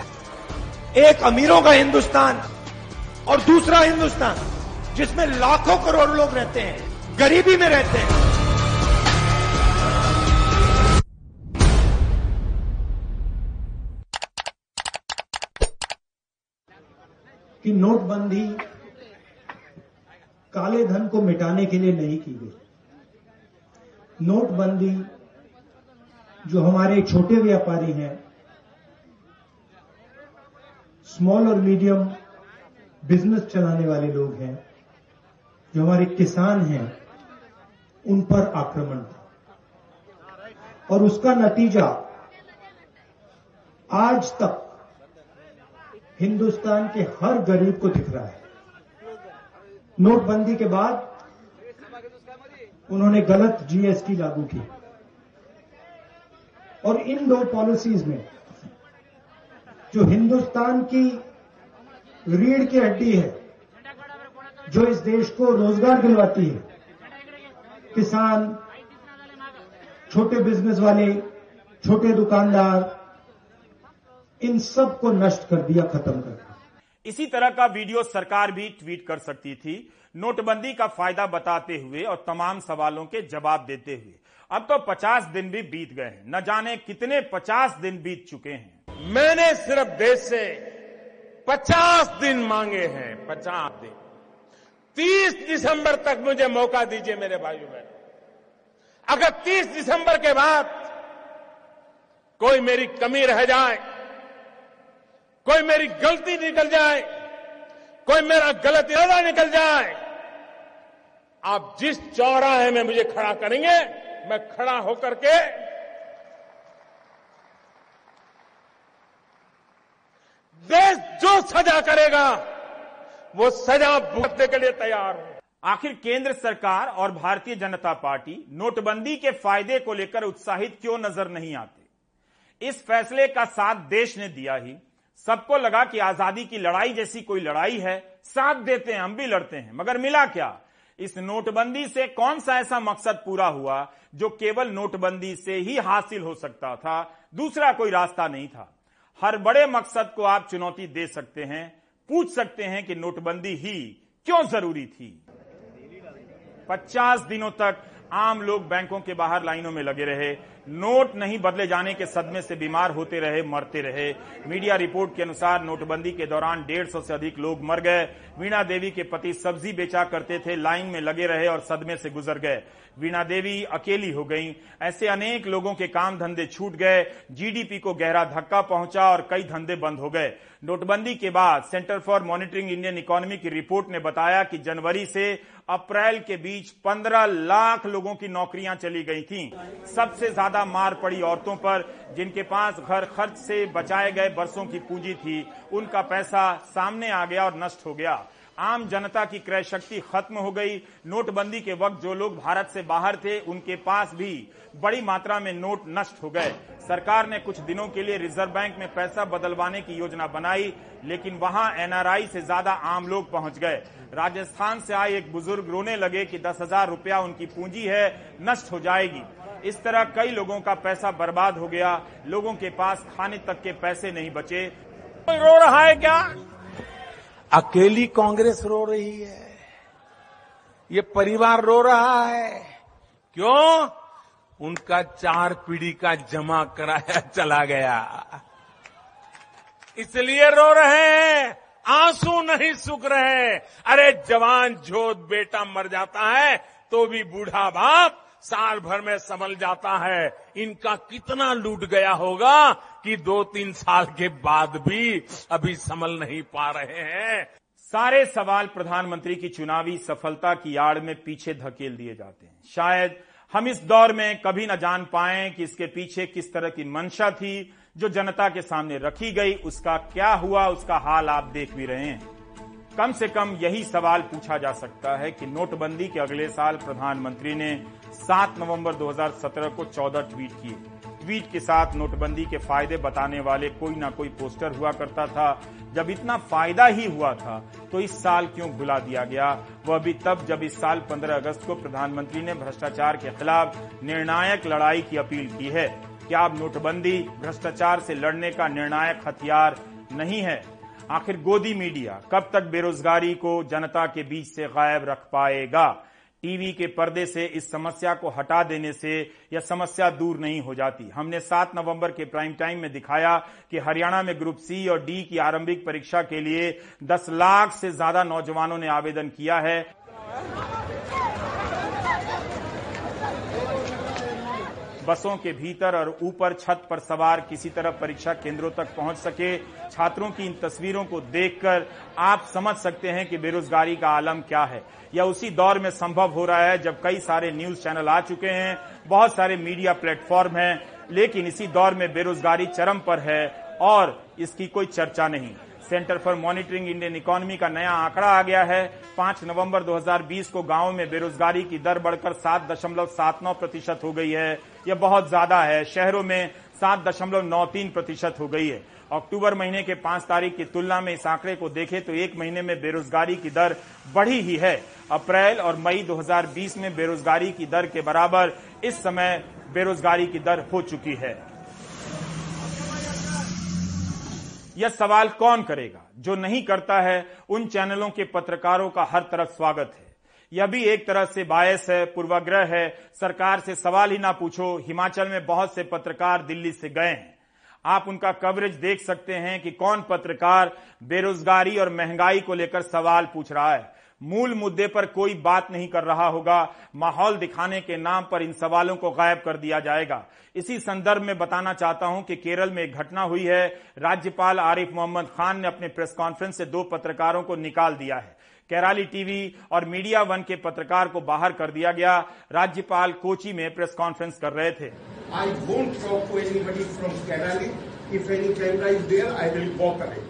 एक अमीरों का हिंदुस्तान और दूसरा हिंदुस्तान जिसमें लाखों करोड़ लोग रहते हैं, गरीबी में रहते हैं। कि नोटबंदी काले धन को मिटाने के लिए नहीं की गई। नोटबंदी जो हमारे छोटे व्यापारी हैं, स्मॉल और मीडियम बिजनेस चलाने वाले लोग हैं, जो हमारे किसान हैं, उन पर आक्रमण था और उसका नतीजा आज तक हिंदुस्तान के हर गरीब को दिख रहा है। नोटबंदी के बाद उन्होंने गलत जीएसटी लागू की और इन दो पॉलिसीज में जो हिंदुस्तान की रीढ़ की हड्डी है, जो इस देश को रोजगार दिलवाती है, किसान, छोटे बिजनेस वाले, छोटे दुकानदार, इन सब को नष्ट कर दिया, खत्म कर दिया। इसी तरह का वीडियो सरकार भी ट्वीट कर सकती थी, नोटबंदी का फायदा बताते हुए और तमाम सवालों के जवाब देते हुए। अब तो पचास दिन भी बीत गए हैं, न जाने कितने पचास दिन बीत चुके हैं। मैंने सिर्फ देश से पचास दिन मांगे हैं, पचास दिन। तीस दिसंबर तक मुझे मौका दीजिए मेरे भाइयों बहनों। अगर तीस दिसंबर के बाद कोई मेरी कमी रह जाए, कोई मेरी गलती निकल जाए, कोई मेरा गलत इरादा निकल जाए, आप जिस चौराहे में मुझे खड़ा करेंगे, मैं खड़ा होकर के देश जो सजा करेगा वो सजा भुगतने के लिए तैयार हूं। आखिर केंद्र सरकार और भारतीय जनता पार्टी नोटबंदी के फायदे को लेकर उत्साहित क्यों नजर नहीं आते। इस फैसले का साथ देश ने दिया ही। सबको लगा कि आजादी की लड़ाई जैसी कोई लड़ाई है, साथ देते हैं, हम भी लड़ते हैं, मगर मिला क्या? इस नोटबंदी से कौन सा ऐसा मकसद पूरा हुआ जो केवल नोटबंदी से ही हासिल हो सकता था? दूसरा कोई रास्ता नहीं था। हर बड़े मकसद को आप चुनौती दे सकते हैं, पूछ सकते हैं कि नोटबंदी ही क्यों जरूरी थी? पचास दिनों तक आम लोग बैंकों के बाहर लाइनों में लगे रहे, नोट नहीं बदले जाने के सदमे से बीमार होते रहे, मरते रहे। मीडिया रिपोर्ट के अनुसार नोटबंदी के दौरान डेढ़ सौ से अधिक लोग मर गए। वीणा देवी के पति सब्जी बेचा करते थे, लाइन में लगे रहे और सदमे से गुजर गए। वीणा देवी अकेली हो गईं। ऐसे अनेक लोगों के काम धंधे छूट गए, जीडीपी को गहरा धक्का पहुंचा और कई धंधे बंद हो गए। नोटबंदी के बाद centre for monitoring Indian economy की रिपोर्ट ने बताया कि जनवरी से अप्रैल के बीच पंद्रह लाख लोगों की नौकरियां चली गई थीं। सबसे ज्यादा मार पड़ी औरतों पर, जिनके पास घर खर्च से बचाए गए बरसों की पूंजी थी। उनका पैसा सामने आ गया और नष्ट हो गया। आम जनता की क्रय शक्ति खत्म हो गई। नोटबंदी के वक्त जो लोग भारत से बाहर थे, उनके पास भी बड़ी मात्रा में नोट नष्ट हो गए। सरकार ने कुछ दिनों के लिए रिजर्व बैंक में पैसा बदलवाने की योजना बनाई, लेकिन वहां एनआरआई से ज्यादा आम लोग पहुंच गए। राजस्थान से आए एक बुजुर्ग रोने लगे कि दस हजार रुपया उनकी पूंजी है, नष्ट हो जाएगी। इस तरह कई लोगों का पैसा बर्बाद हो गया। लोगों के पास खाने तक के पैसे नहीं बचे। रो रहा है क्या? अकेली कांग्रेस रो रही है, ये परिवार रो रहा है। क्यों? उनका चार पीढ़ी का जमा कराया चला गया, इसलिए रो रहे हैं। आंसू नहीं सूख रहे। अरे जवान जोध बेटा मर जाता है तो भी बूढ़ा बाप साल भर में संभल जाता है। इनका कितना लूट गया होगा कि दो तीन साल के बाद भी अभी संभल नहीं पा रहे हैं। सारे सवाल प्रधानमंत्री की चुनावी सफलता की आड़ में पीछे धकेल दिए जाते हैं। शायद हम इस दौर में कभी न जान पाए कि इसके पीछे किस तरह की मंशा थी, जो जनता के सामने रखी गई उसका क्या हुआ, उसका हाल आप देख भी रहे हैं। कम से कम यही सवाल पूछा जा सकता है कि नोटबंदी के अगले साल प्रधानमंत्री ने सात नवंबर दो हजार सत्रह को चौदह ट्वीट किए। ट्वीट के साथ नोटबंदी के फायदे बताने वाले कोई ना कोई पोस्टर हुआ करता था। जब इतना फायदा ही हुआ था तो इस साल क्यों भुला दिया गया? वह भी तब जब इस साल पंद्रह अगस्त को प्रधानमंत्री ने भ्रष्टाचार के खिलाफ निर्णायक लड़ाई की अपील की है। क्या अब नोटबंदी भ्रष्टाचार से लड़ने का निर्णायक हथियार नहीं है? आखिर गोदी मीडिया कब तक बेरोजगारी को जनता के बीच से गायब रख पाएगा? टीवी के पर्दे से इस समस्या को हटा देने से यह समस्या दूर नहीं हो जाती। हमने सात नवंबर के प्राइम टाइम में दिखाया कि हरियाणा में ग्रुप सी और डी की आरंभिक परीक्षा के लिए दस लाख से ज्यादा नौजवानों ने आवेदन किया है। बसों के भीतर और ऊपर छत पर सवार किसी तरह परीक्षा केंद्रों तक पहुंच सके। छात्रों की इन तस्वीरों को देखकर आप समझ सकते हैं कि बेरोजगारी का आलम क्या है। यह उसी दौर में संभव हो रहा है जब कई सारे न्यूज चैनल आ चुके हैं, बहुत सारे मीडिया प्लेटफॉर्म हैं, लेकिन इसी दौर में बेरोजगारी चरम पर है और इसकी कोई चर्चा नहीं। Centre for monitoring Indian economy का नया आंकड़ा आ गया है। पांच नवंबर दो हजार बीस को गांव में बेरोजगारी की दर बढ़कर सात दशमलव सात नौ प्रतिशत हो गई है। यह बहुत ज्यादा है। शहरों में सात दशमलव नौ तीन प्रतिशत हो गई है। अक्टूबर महीने के पांच तारीख की तुलना में इस आंकड़े को देखें तो एक महीने में बेरोजगारी की दर बढ़ी ही है। अप्रैल और मई दो हजार बीस में बेरोजगारी की दर के बराबर इस समय बेरोजगारी की दर हो चुकी है। यह सवाल कौन करेगा? जो नहीं करता है उन चैनलों के पत्रकारों का हर तरफ स्वागत है। यह भी एक तरह से बायस है, पूर्वाग्रह है। सरकार से सवाल ही ना पूछो। हिमाचल में बहुत से पत्रकार दिल्ली से गए हैं। आप उनका कवरेज देख सकते हैं कि कौन पत्रकार बेरोजगारी और महंगाई को लेकर सवाल पूछ रहा है। मूल मुद्दे पर कोई बात नहीं कर रहा होगा। माहौल दिखाने के नाम पर इन सवालों को गायब कर दिया जाएगा। इसी संदर्भ में बताना चाहता हूं कि केरल में एक घटना हुई है। राज्यपाल आरिफ मोहम्मद खान ने अपने प्रेस कॉन्फ्रेंस से दो पत्रकारों को निकाल दिया है। केराली टीवी और मीडिया वन के पत्रकार को बाहर कर दिया गया। राज्यपाल कोची में प्रेस कॉन्फ्रेंस कर रहे थे। I won't talk to anybody from Kerala. If any camera is there, I will walk away.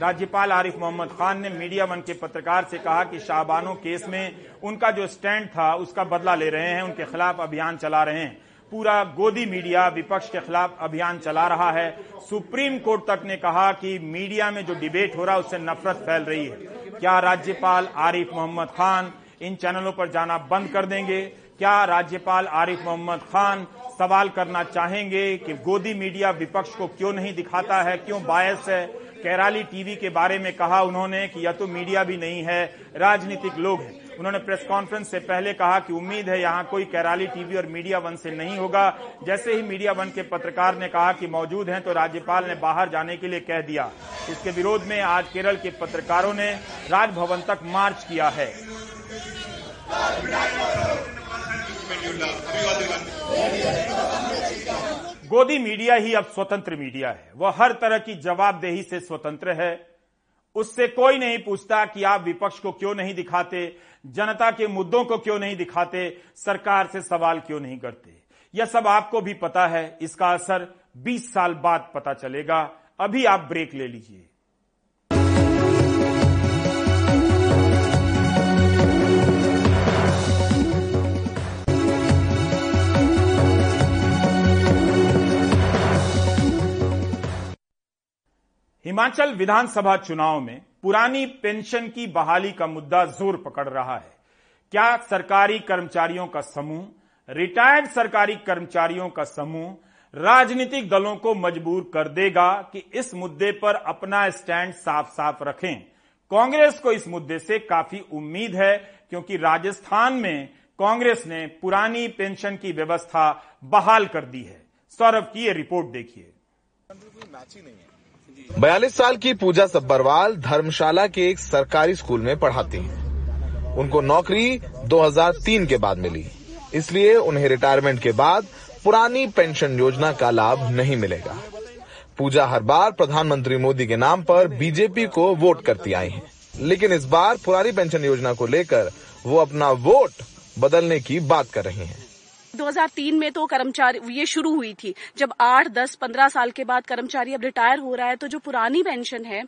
राज्यपाल आरिफ मोहम्मद खान ने मीडिया वन के पत्रकार से कहा कि शाहबानो केस में उनका जो स्टैंड था उसका बदला ले रहे हैं, उनके खिलाफ अभियान चला रहे हैं। पूरा गोदी मीडिया विपक्ष के खिलाफ अभियान चला रहा है। सुप्रीम कोर्ट तक ने कहा कि मीडिया में जो डिबेट हो रहा है उससे नफरत फैल रही है। क्या राज्यपाल आरिफ मोहम्मद खान इन चैनलों पर जाना बंद कर देंगे? क्या राज्यपाल आरिफ मोहम्मद खान सवाल करना चाहेंगे कि गोदी मीडिया विपक्ष को क्यों नहीं दिखाता है, क्यों बायस है? कैराली टीवी के बारे में कहा उन्होंने कि या तो मीडिया भी नहीं है, राजनीतिक लोग हैं। उन्होंने प्रेस कॉन्फ्रेंस से पहले कहा कि उम्मीद है यहां कोई कैराली टीवी और मीडिया वन से नहीं होगा। जैसे ही मीडिया वन के पत्रकार ने कहा कि मौजूद हैं तो राज्यपाल ने बाहर जाने के लिए कह दिया। इसके विरोध में आज केरल के पत्रकारों ने राजभवन तक मार्च किया है। गोदी मीडिया ही अब स्वतंत्र मीडिया है। वह हर तरह की जवाबदेही से स्वतंत्र है। उससे कोई नहीं पूछता कि आप विपक्ष को क्यों नहीं दिखाते, जनता के मुद्दों को क्यों नहीं दिखाते, सरकार से सवाल क्यों नहीं करते। यह सब आपको भी पता है। इसका असर बीस साल बाद पता चलेगा। अभी आप ब्रेक ले लीजिए। हिमाचल विधानसभा चुनाव में पुरानी पेंशन की बहाली का मुद्दा जोर पकड़ रहा है। क्या सरकारी कर्मचारियों का समूह, रिटायर्ड सरकारी कर्मचारियों का समूह राजनीतिक दलों को मजबूर कर देगा कि इस मुद्दे पर अपना स्टैंड साफ साफ रखें? कांग्रेस को इस मुद्दे से काफी उम्मीद है, क्योंकि राजस्थान में कांग्रेस ने पुरानी पेंशन की व्यवस्था बहाल कर दी है। सौरभ की ये रिपोर्ट देखिए। बयालीस साल की पूजा सब्बरवाल धर्मशाला के एक सरकारी स्कूल में पढ़ाती हैं। उनको नौकरी दो हज़ार तीन के बाद मिली, इसलिए उन्हें रिटायरमेंट के बाद पुरानी पेंशन योजना का लाभ नहीं मिलेगा। पूजा हर बार प्रधानमंत्री मोदी के नाम पर बीजेपी को वोट करती आई हैं, लेकिन इस बार पुरानी पेंशन योजना को लेकर वो अपना वोट बदलने की बात कर रही हैं। दो हज़ार तीन में तो कर्मचारी ये शुरू हुई थी। जब आठ, दस, पंद्रह साल के बाद कर्मचारी अब रिटायर हो रहा है, तो जो पुरानी पेंशन है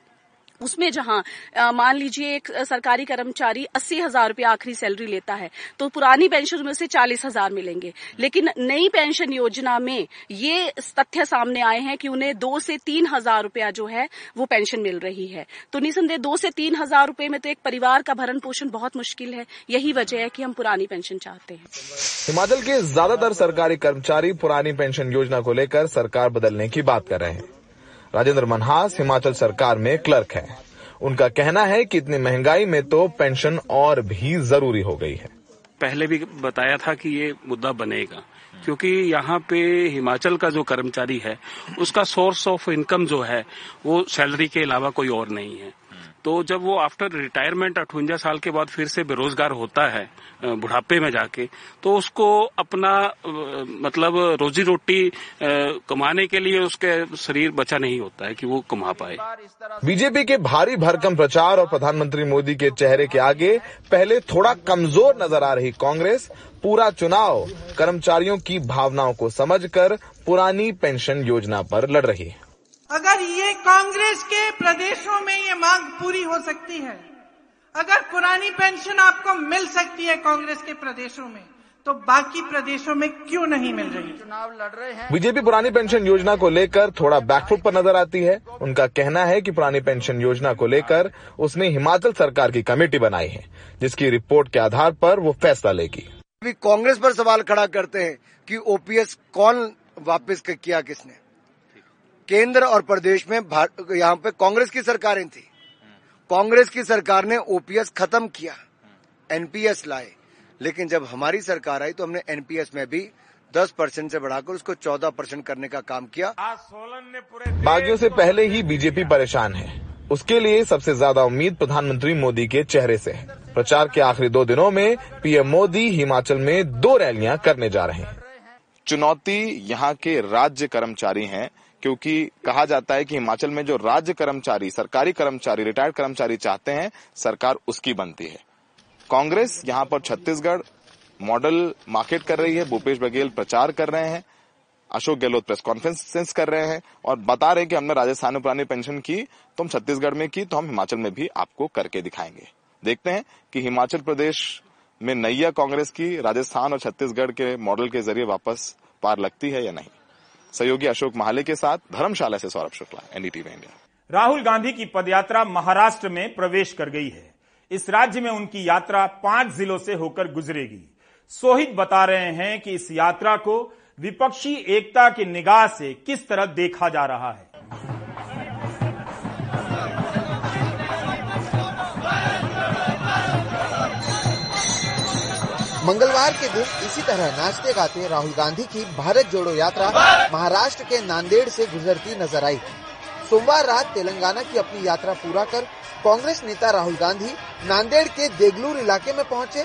उसमें जहां मान लीजिए एक सरकारी कर्मचारी अस्सी हजार रूपये आखिरी सैलरी लेता है, तो पुरानी पेंशन में उसे चालीस हजार मिलेंगे। लेकिन नई पेंशन योजना में ये तथ्य सामने आए हैं कि उन्हें दो से तीन हजार रूपया जो है वो पेंशन मिल रही है। तो निसंदेह दो से तीन हजार रूपये में तो एक परिवार का भरण पोषण बहुत मुश्किल है। यही वजह है कि हम पुरानी पेंशन चाहते हैं। हिमाचल के ज्यादातर सरकारी कर्मचारी पुरानी पेंशन योजना को लेकर सरकार बदलने की बात कर रहे हैं। राजेंद्र मनहास हिमाचल सरकार में क्लर्क हैं। उनका कहना है कि इतनी महंगाई में तो पेंशन और भी जरूरी हो गई है। पहले भी बताया था कि ये मुद्दा बनेगा, क्योंकि यहाँ पे हिमाचल का जो कर्मचारी है उसका सोर्स ऑफ इनकम जो है वो सैलरी के अलावा कोई और नहीं है। तो जब वो आफ्टर रिटायरमेंट अठवंजा साल के बाद फिर से बेरोजगार होता है बुढ़ापे में जाके, तो उसको अपना मतलब रोजी रोटी कमाने के लिए उसके शरीर बचा नहीं होता है कि वो कमा पाए। बीजेपी के भारी भरकम प्रचार और प्रधानमंत्री मोदी के चेहरे के आगे पहले थोड़ा कमजोर नजर आ रही कांग्रेस पूरा चुनाव कर्मचारियों की भावनाओं को समझकर पुरानी पेंशन योजना पर लड़ रही है। अगर ये कांग्रेस के प्रदेशों में ये मांग पूरी हो सकती है, अगर पुरानी पेंशन आपको मिल सकती है कांग्रेस के प्रदेशों में, तो बाकी प्रदेशों में क्यों नहीं मिल रही? चुनाव लड़ रहे हैं। बीजेपी पुरानी पेंशन योजना को लेकर थोड़ा बैकफुट पर नजर आती है। उनका कहना है कि पुरानी पेंशन योजना को लेकर उसने हिमाचल सरकार की कमेटी बनाई है, जिसकी रिपोर्ट के आधार पर वो फैसला लेगी। अभी कांग्रेस पर सवाल खड़ा करते हैं कि ओपीएस कौन वापस किया, किसने? केंद्र और प्रदेश में यहाँ पे कांग्रेस की सरकारें थी। कांग्रेस की सरकार ने ओपीएस खत्म किया, एनपीएस लाए, लेकिन जब हमारी सरकार आई तो हमने एनपीएस में भी दस परसेंट से बढ़ाकर उसको चौदह परसेंट करने का काम किया। बागियों से पहले ही बीजेपी परेशान है। उसके लिए सबसे ज्यादा उम्मीद प्रधानमंत्री मोदी के चेहरे से है। प्रचार के आखिरी दो दिनों में पीएम मोदी हिमाचल में दो रैलियां करने जा रहे हैं। चुनौती यहाँ के राज्य कर्मचारी हैं, क्योंकि कहा जाता है कि हिमाचल में जो राज्य कर्मचारी, सरकारी कर्मचारी, रिटायर्ड कर्मचारी चाहते हैं, सरकार उसकी बनती है। कांग्रेस यहाँ पर छत्तीसगढ़ मॉडल मार्केट कर रही है। भूपेश बघेल प्रचार कर रहे हैं, अशोक गहलोत प्रेस कॉन्फ्रेंस कर रहे हैं और बता रहे हैं कि हमने राजस्थान में पुरानी पेंशन की, तो हम छत्तीसगढ़ में की, तो हम हिमाचल में भी आपको करके दिखाएंगे। देखते हैं कि हिमाचल प्रदेश में नैया कांग्रेस की राजस्थान और छत्तीसगढ़ के मॉडल के जरिए वापस पार लगती है या नहीं। सहयोगी अशोक महाले के साथ धर्मशाला से सौरभ शुक्ला, एनडीटीवी इंडिया। राहुल गांधी की पदयात्रा महाराष्ट्र में प्रवेश कर गई है। इस राज्य में उनकी यात्रा पांच जिलों से होकर गुजरेगी। सोहित बता रहे हैं कि इस यात्रा को विपक्षी एकता की निगाह से किस तरह देखा जा रहा है। मंगलवार के दिन इसी तरह नाचते गाते राहुल गांधी की भारत जोड़ो यात्रा महाराष्ट्र के नांदेड़ से गुजरती नजर आई। सोमवार रात तेलंगाना की अपनी यात्रा पूरा कर कांग्रेस नेता राहुल गांधी नांदेड़ के देगलूर इलाके में पहुंचे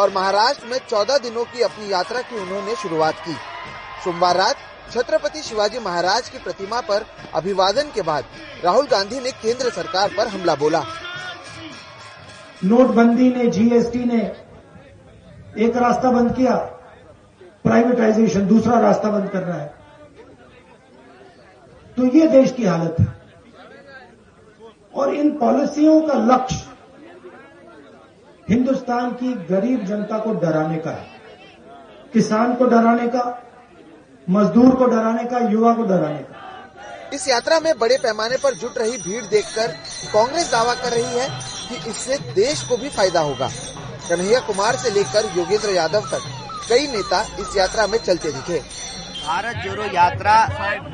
और महाराष्ट्र में चौदह दिनों की अपनी यात्रा की उन्होंने शुरुआत की। सोमवार रात छत्रपति शिवाजी महाराज की प्रतिमा पर अभिवादन के बाद राहुल गांधी ने केंद्र सरकार पर हमला बोला। नोटबंदी ने, जीएसटी ने एक रास्ता बंद किया, प्राइवेटाइजेशन दूसरा रास्ता बंद कर रहा है, तो ये देश की हालत है। और इन पॉलिसियों का लक्ष्य हिंदुस्तान की गरीब जनता को डराने का है, किसान को डराने का, मजदूर को डराने का, युवा को डराने का। इस यात्रा में बड़े पैमाने पर जुट रही भीड़ देखकर कांग्रेस दावा कर रही है कि इससे देश को भी फायदा होगा। कन्हैया कुमार से लेकर योगेंद्र यादव तक कई नेता इस यात्रा में चलते दिखे। भारत जोड़ो यात्रा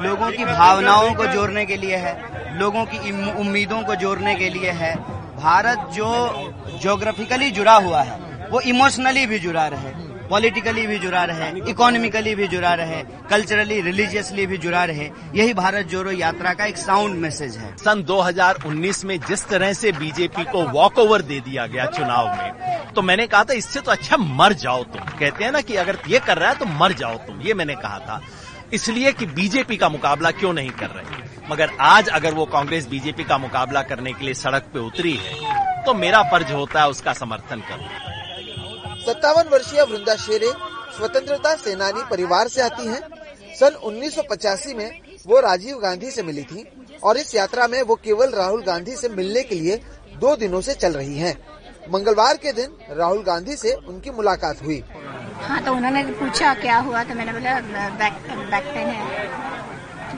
लोगों की भावनाओं को जोड़ने के लिए है, लोगों की उम्मीदों को जोड़ने के लिए है। भारत जो ज्योग्राफिकली जुड़ा हुआ है वो इमोशनली भी जुड़ा रहे, पॉलिटिकली भी जुड़ा रहे, इकोनॉमिकली भी जुड़ा रहे, कल्चरली रिलीजियसली भी जुड़ा रहे। यही भारत जोड़ो यात्रा का एक साउंड मैसेज है। सन दो हज़ार उन्नीस में जिस तरह से बीजेपी को वॉक ओवर दे दिया गया चुनाव में, तो मैंने कहा था इससे तो अच्छा मर जाओ तुम। कहते हैं ना कि अगर ये कर रहा है तो मर जाओ तुम, ये मैंने कहा था इसलिए कि बीजेपी का मुकाबला क्यों नहीं कर रही। मगर आज अगर वो कांग्रेस बीजेपी का मुकाबला करने के लिए सड़क पे उतरी है तो मेरा फर्ज होता है उसका समर्थन करना। सत्तावन वर्षीय वृंदा शेरे स्वतंत्रता सेनानी परिवार से आती हैं। सन उन्नीस सौ पचासी में वो राजीव गांधी से मिली थी और इस यात्रा में वो केवल राहुल गांधी से मिलने के लिए दो दिनों से चल रही हैं। मंगलवार के दिन राहुल गांधी से उनकी मुलाकात हुई। हाँ, तो उन्होंने पूछा क्या हुआ, तो मैंने बोला बैक बैक पेन है,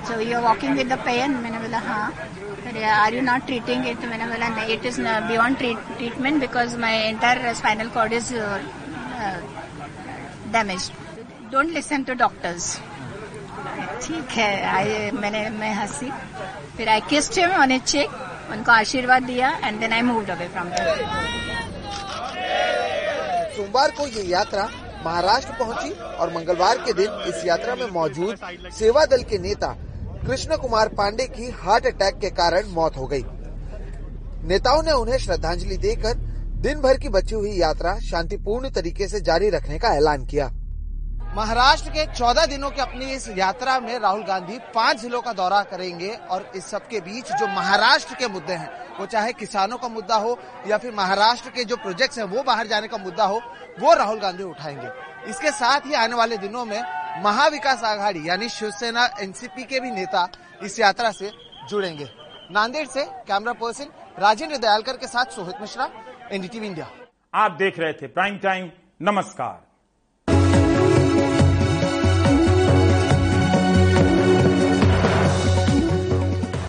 so you are walking with the pain. मैंने बोला हाँ। Are you not treating it? तो मैंने बोला नहीं, it is beyond treatment because my entire spinal cord is damaged. Don't listen to doctors. ठीक है, मैंने मैं हंसी, फिर I kissed him on his cheek, उनको आशीर्वाद दिया and then I moved away from there. सोमवार को ये यात्रा महाराष्ट्र पहुंची और मंगलवार के दिन इस यात्रा में मौजूद सेवा दल के नेता कृष्ण कुमार पांडे की हार्ट अटैक के कारण मौत हो गई। नेताओं ने उन्हें श्रद्धांजलि देकर दिन भर की बची हुई यात्रा शांतिपूर्ण तरीके से जारी रखने का ऐलान किया। महाराष्ट्र के चौदह दिनों की अपनी इस यात्रा में राहुल गांधी पांच जिलों का दौरा करेंगे और इस सब के बीच जो महाराष्ट्र के मुद्दे हैं, वो चाहे किसानों का मुद्दा हो या फिर महाराष्ट्र के जो प्रोजेक्ट्स हैं वो बाहर जाने का मुद्दा हो, वो राहुल गांधी उठाएंगे। इसके साथ ही आने वाले दिनों में महाविकास आघाड़ी यानी शिवसेना, एनसीपी के भी नेता इस यात्रा से जुड़ेंगे। नांदेड़ से कैमरा पर्सन राजेंद्र दयालकर के साथ सोहित मिश्रा, एनडीटीवी इंडिया। आप देख रहे थे प्राइम टाइम। नमस्कार।